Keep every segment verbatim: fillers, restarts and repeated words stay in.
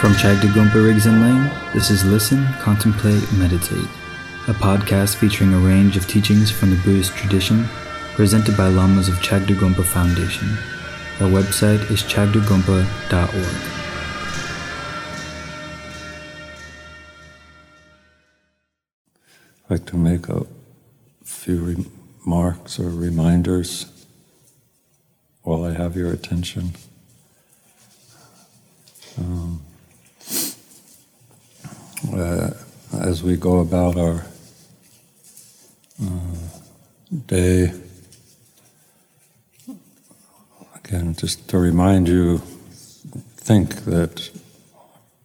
From Chagdud Gonpa Rigs and Lane, this is Listen, Contemplate, Meditate, a podcast featuring a range of teachings from the Buddhist tradition presented by Lamas of Chagdud Gonpa Foundation. Our website is chagdud gonpa dot org. I'd like to make a few remarks or reminders while I have your attention. Um, uh, as we go about our uh, day, again, just to remind you, think that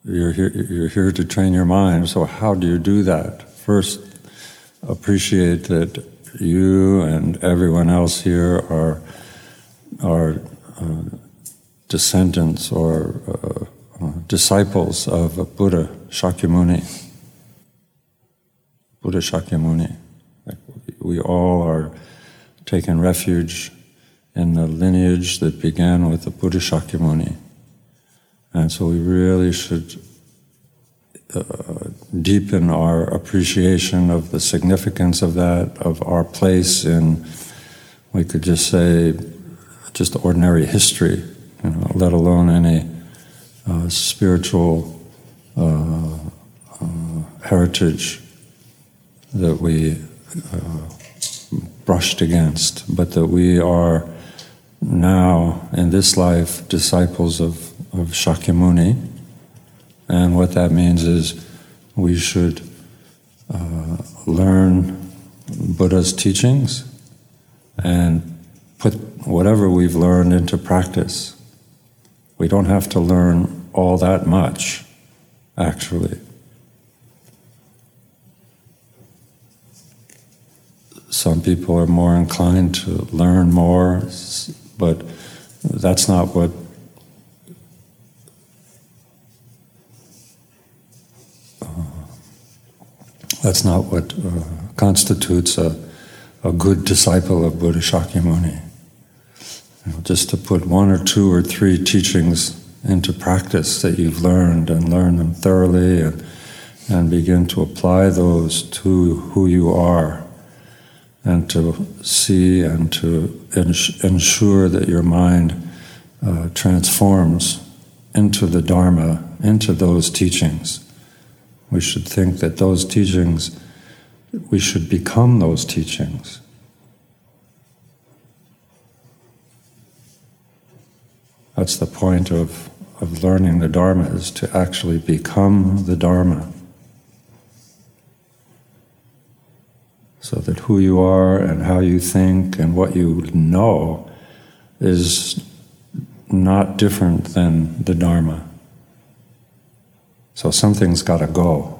you're here, you're here to train your mind. So how do you do that? First, appreciate that you and everyone else here are are uh, descendants or uh, uh, disciples of Buddha Shakyamuni. Buddha Shakyamuni. We all are taking refuge in the lineage that began with the Buddha Shakyamuni, and so we really should Uh, deepen our appreciation of the significance of that, of our place in, we could just say, just ordinary history, you know, let alone any uh, spiritual uh, uh, heritage that we uh, brushed against, but that we are now, in this life, disciples of, of Shakyamuni. And what that means is we should uh, learn Buddha's teachings and put whatever we've learned into practice. We don't have to learn all that much, actually. Some people are more inclined to learn more, but that's not what That's not what uh, constitutes a, a good disciple of Buddha Shakyamuni. You know, just to put one or two or three teachings into practice that you've learned and learn them thoroughly and, and begin to apply those to who you are and to see and to ens- ensure that your mind uh, transforms into the Dharma, into those teachings. We should think that those teachings, we should become those teachings. That's the point of, of learning the Dharma, is to actually become the Dharma. So that who you are and how you think and what you know is not different than the Dharma. So something's got to go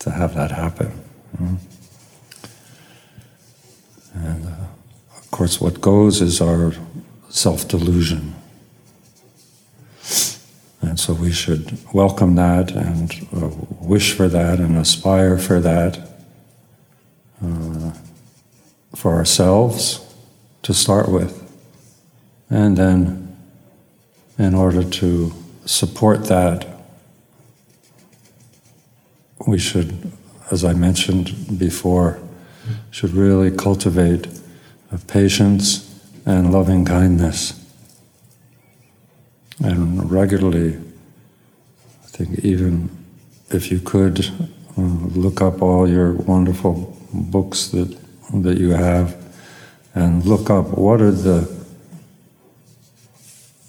to have that happen. Mm-hmm. And uh, of course what goes is our self-delusion. And so we should welcome that and uh, wish for that and aspire for that uh, for ourselves to start with. And then in order to support that, we should, as I mentioned before, should really cultivate patience and loving kindness. And regularly, I think even if you could, look up all your wonderful books that that you have and look up what are the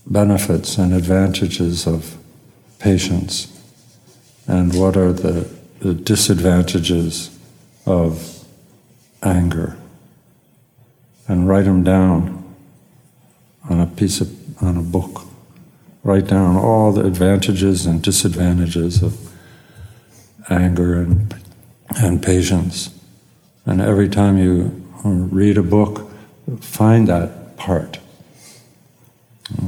benefits and advantages of patience and what are the, the disadvantages of anger, and write them down on a piece of on a book. Write down all the advantages and disadvantages of anger and and patience, and every time you read a book, find that part.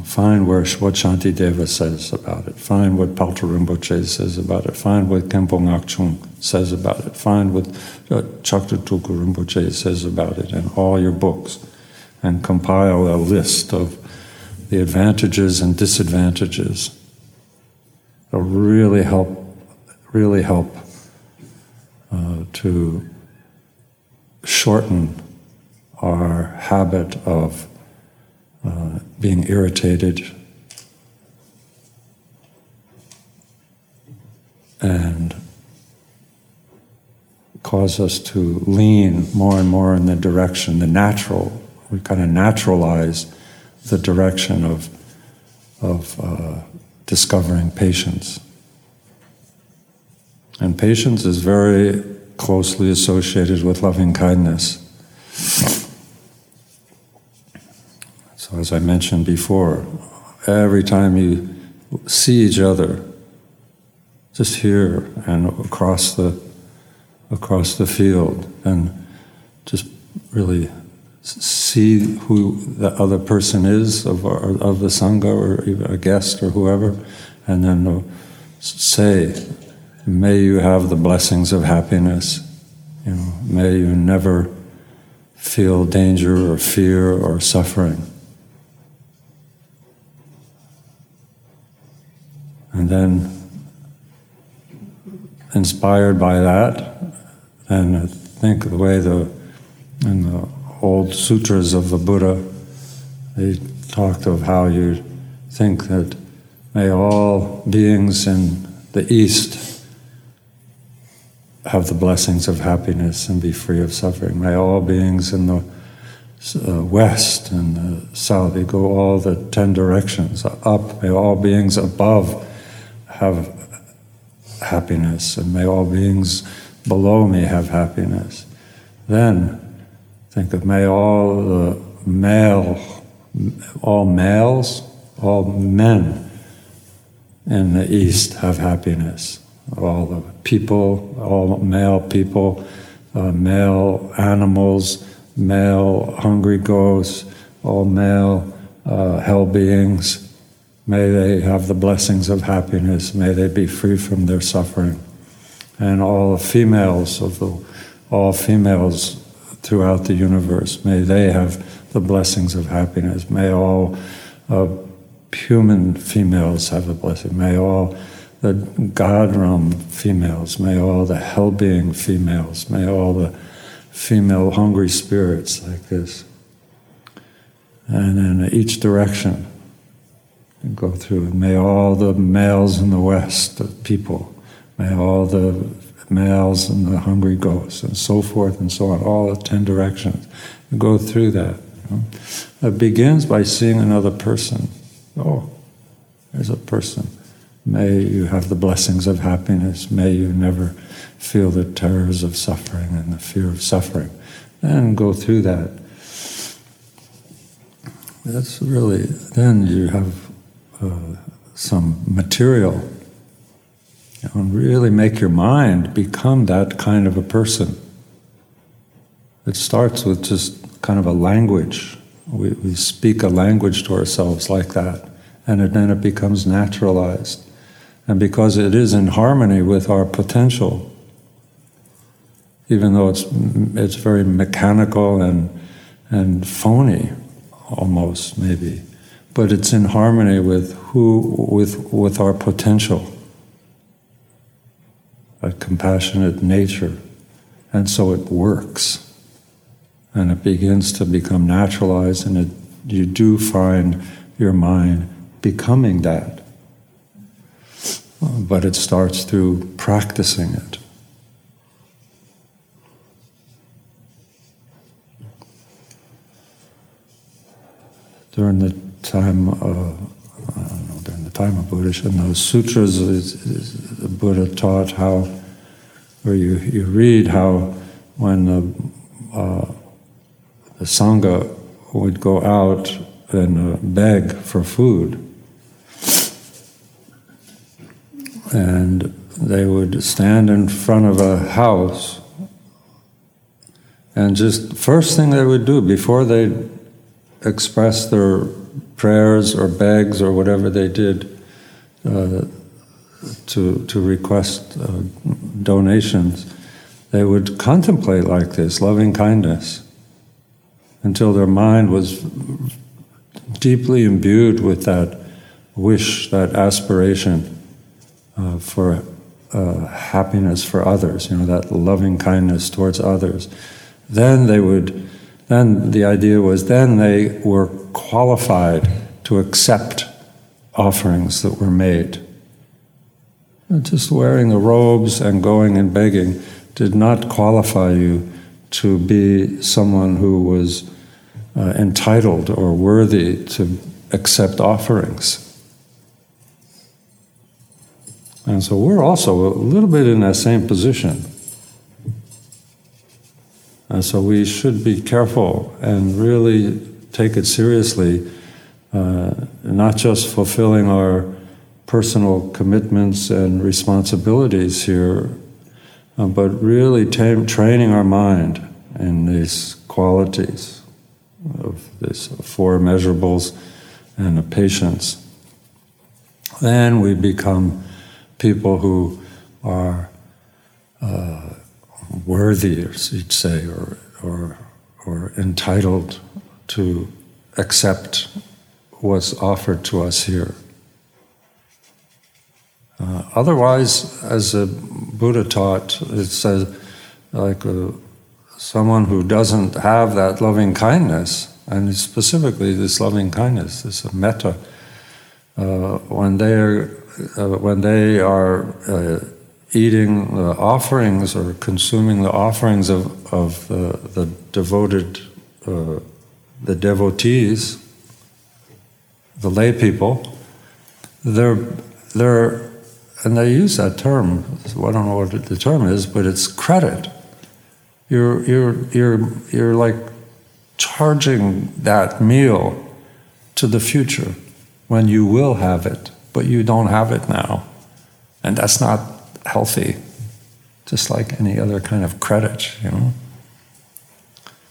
Find where, what Shantideva says about it. Find what Paltu Rinpoche says about it. Find what Kempo Ngakchung says about it. Find what Chaktutuku Rinpoche says about it in all your books. and compile a list of the advantages and disadvantages. It'll really help, really help uh, to shorten our habit of uh, being irritated and cause us to lean more and more in the direction, the natural, we kind of naturalize the direction of, of uh, discovering patience. And patience is very closely associated with loving kindness. So as I mentioned before, every time you see each other, just here and across the across the field, and just really see who the other person is of our, of the sangha or even a guest or whoever, and then say, "May you have the blessings of happiness. You know, may you never feel danger or fear or suffering." And then, inspired by that, and I think the way the in the old sutras of the Buddha, they talked of how you think that may all beings in the East have the blessings of happiness and be free of suffering. May all beings in the West and the South, they go all the ten directions up. May all beings above have happiness, and may all beings below me have happiness. Then think of may all the male, all males, all men in the East have happiness. All the people, all male people, uh, male animals, male hungry ghosts, all male uh, hell beings. May they have the blessings of happiness. May they be free from their suffering. And all females of the, all females throughout the universe, may they have the blessings of happiness. May all uh, human females have a blessing. May all the God realm females. May all the hell being females. May all the female hungry spirits like this. And in each direction, go through. May all the males in the West, the people, may all the males and the hungry ghosts, and so forth and so on, all the ten directions. Go through that. You know? It begins by seeing another person. Oh, there's a person. May you have the blessings of happiness. May you never feel the terrors of suffering and the fear of suffering. And go through that. That's really, then you have Uh, some material, you know, and really make your mind become that kind of a person. It starts with just kind of a language. We, we speak a language to ourselves like that, and it, then it becomes naturalized. And because it is in harmony with our potential, even though it's it's very mechanical and and phony, almost maybe. But it's in harmony with who, with with our potential, a compassionate nature, and so it works, and it begins to become naturalized, and it, you do find your mind becoming that. But it starts through practicing it. During the time, uh, I don't know, during the time of Buddhism, in those sutras, is, is the Buddha taught how, or you, you read how when the, uh, the sangha would go out and uh, beg for food, and they would stand in front of a house, and just first thing they would do before they expressed their prayers or begs or whatever they did uh, to to request uh, donations, they would contemplate like this loving kindness, until their mind was deeply imbued with that wish, that aspiration uh, for uh, happiness for others, you know, that loving kindness towards others. Then they would, then the idea was then they were qualified to accept offerings that were made. And just wearing the robes and going and begging did not qualify you to be someone who was uh, entitled or worthy to accept offerings. And so we're also a little bit in that same position. And so we should be careful and really take it seriously, uh, not just fulfilling our personal commitments and responsibilities here, uh, but really tam- training our mind in these qualities of these four measurables and the patience. Then we become people who are uh, worthy, you'd say, or, or or entitled to accept what's offered to us here. Uh, otherwise, as the Buddha taught, it says, like uh, someone who doesn't have that loving kindness, and specifically this loving kindness, this metta, uh, when they're uh, when they are uh, eating the offerings or consuming the offerings of of the, the devoted, uh, the devotees, the lay people, they're they're. And they use that term. So I don't know what the term is, but it's credit. You're you're you're you're like charging that meal to the future when you will have it, but you don't have it now, and that's not healthy. Just like any other kind of credit, you know.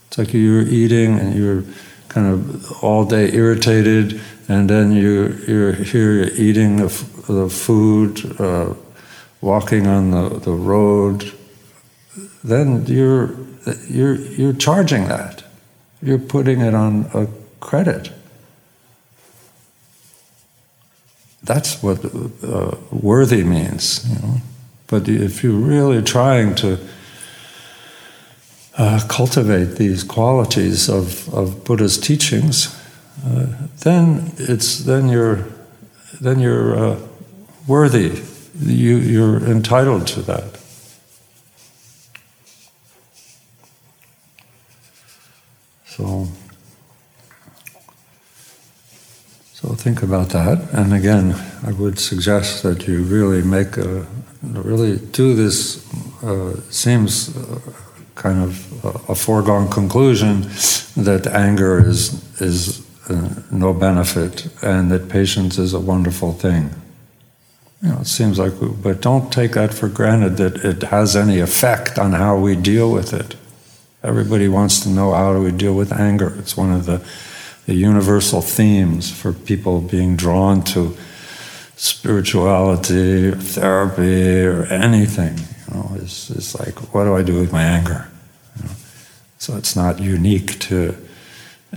It's like you're eating and you're kind of all day irritated, and then you you're here you're eating the. F- the food, uh, walking on the, the road, then you're you're you're charging that. You're putting it on a credit. That's what uh, worthy means, you know. But if you're really trying to uh, cultivate these qualities of, of Buddha's teachings, uh, then it's then you're then you're uh, worthy, you, you're entitled to that. So, so think about that. And again, I would suggest that you really make a, really do this. Uh, seems uh, kind of a, a foregone conclusion that anger is is uh, no benefit, and that patience is a wonderful thing. You know, it seems like, we, but don't take that for granted that it has any effect on how we deal with it. Everybody wants to know, how do we deal with anger? It's one of the, the universal themes for people being drawn to spirituality, or therapy, or anything. You know, it's, it's like, what do I do with my anger? You know, so it's not unique to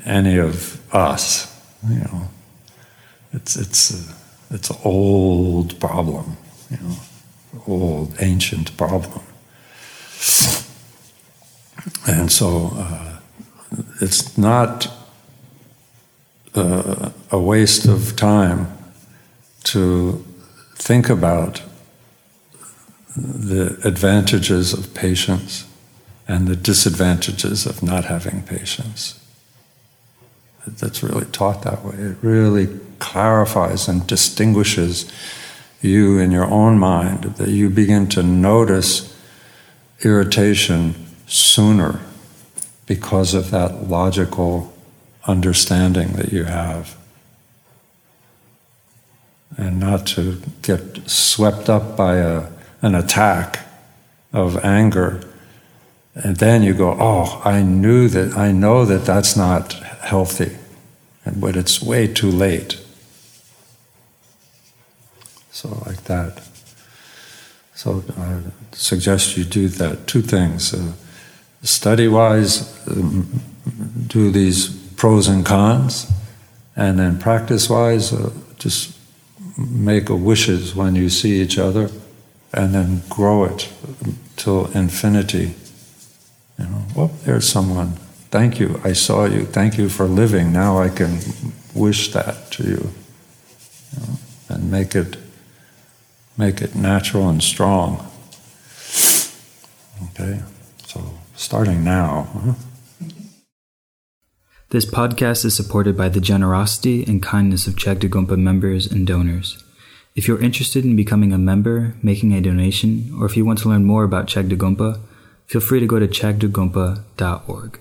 any of us. You know, it's it's. Uh, It's an old problem, you know, old, ancient problem. And so uh, it's not uh, a waste of time to think about the advantages of patience and the disadvantages of not having patience. That's really taught that way. It really clarifies and distinguishes you in your own mind, that you begin to notice irritation sooner because of that logical understanding that you have. And not to get swept up by a, an attack of anger. And then you go, oh, I knew that, I know that that's not healthy, but it's way too late. So like that. So I suggest you do that. Two things. Uh, study-wise, um, do these pros and cons, and then practice-wise, uh, just make wishes when you see each other, and then grow it till infinity. You know, well, there's someone. Thank you, I saw you. Thank you for living. Now I can wish that to you, you know, and make it, make it natural and strong. Okay, so starting now. Huh? This podcast is supported by the generosity and kindness of Chagdud Gonpa members and donors. If you're interested in becoming a member, making a donation, or if you want to learn more about Chagdud Gonpa, feel free to go to chagdud gonpa dot org.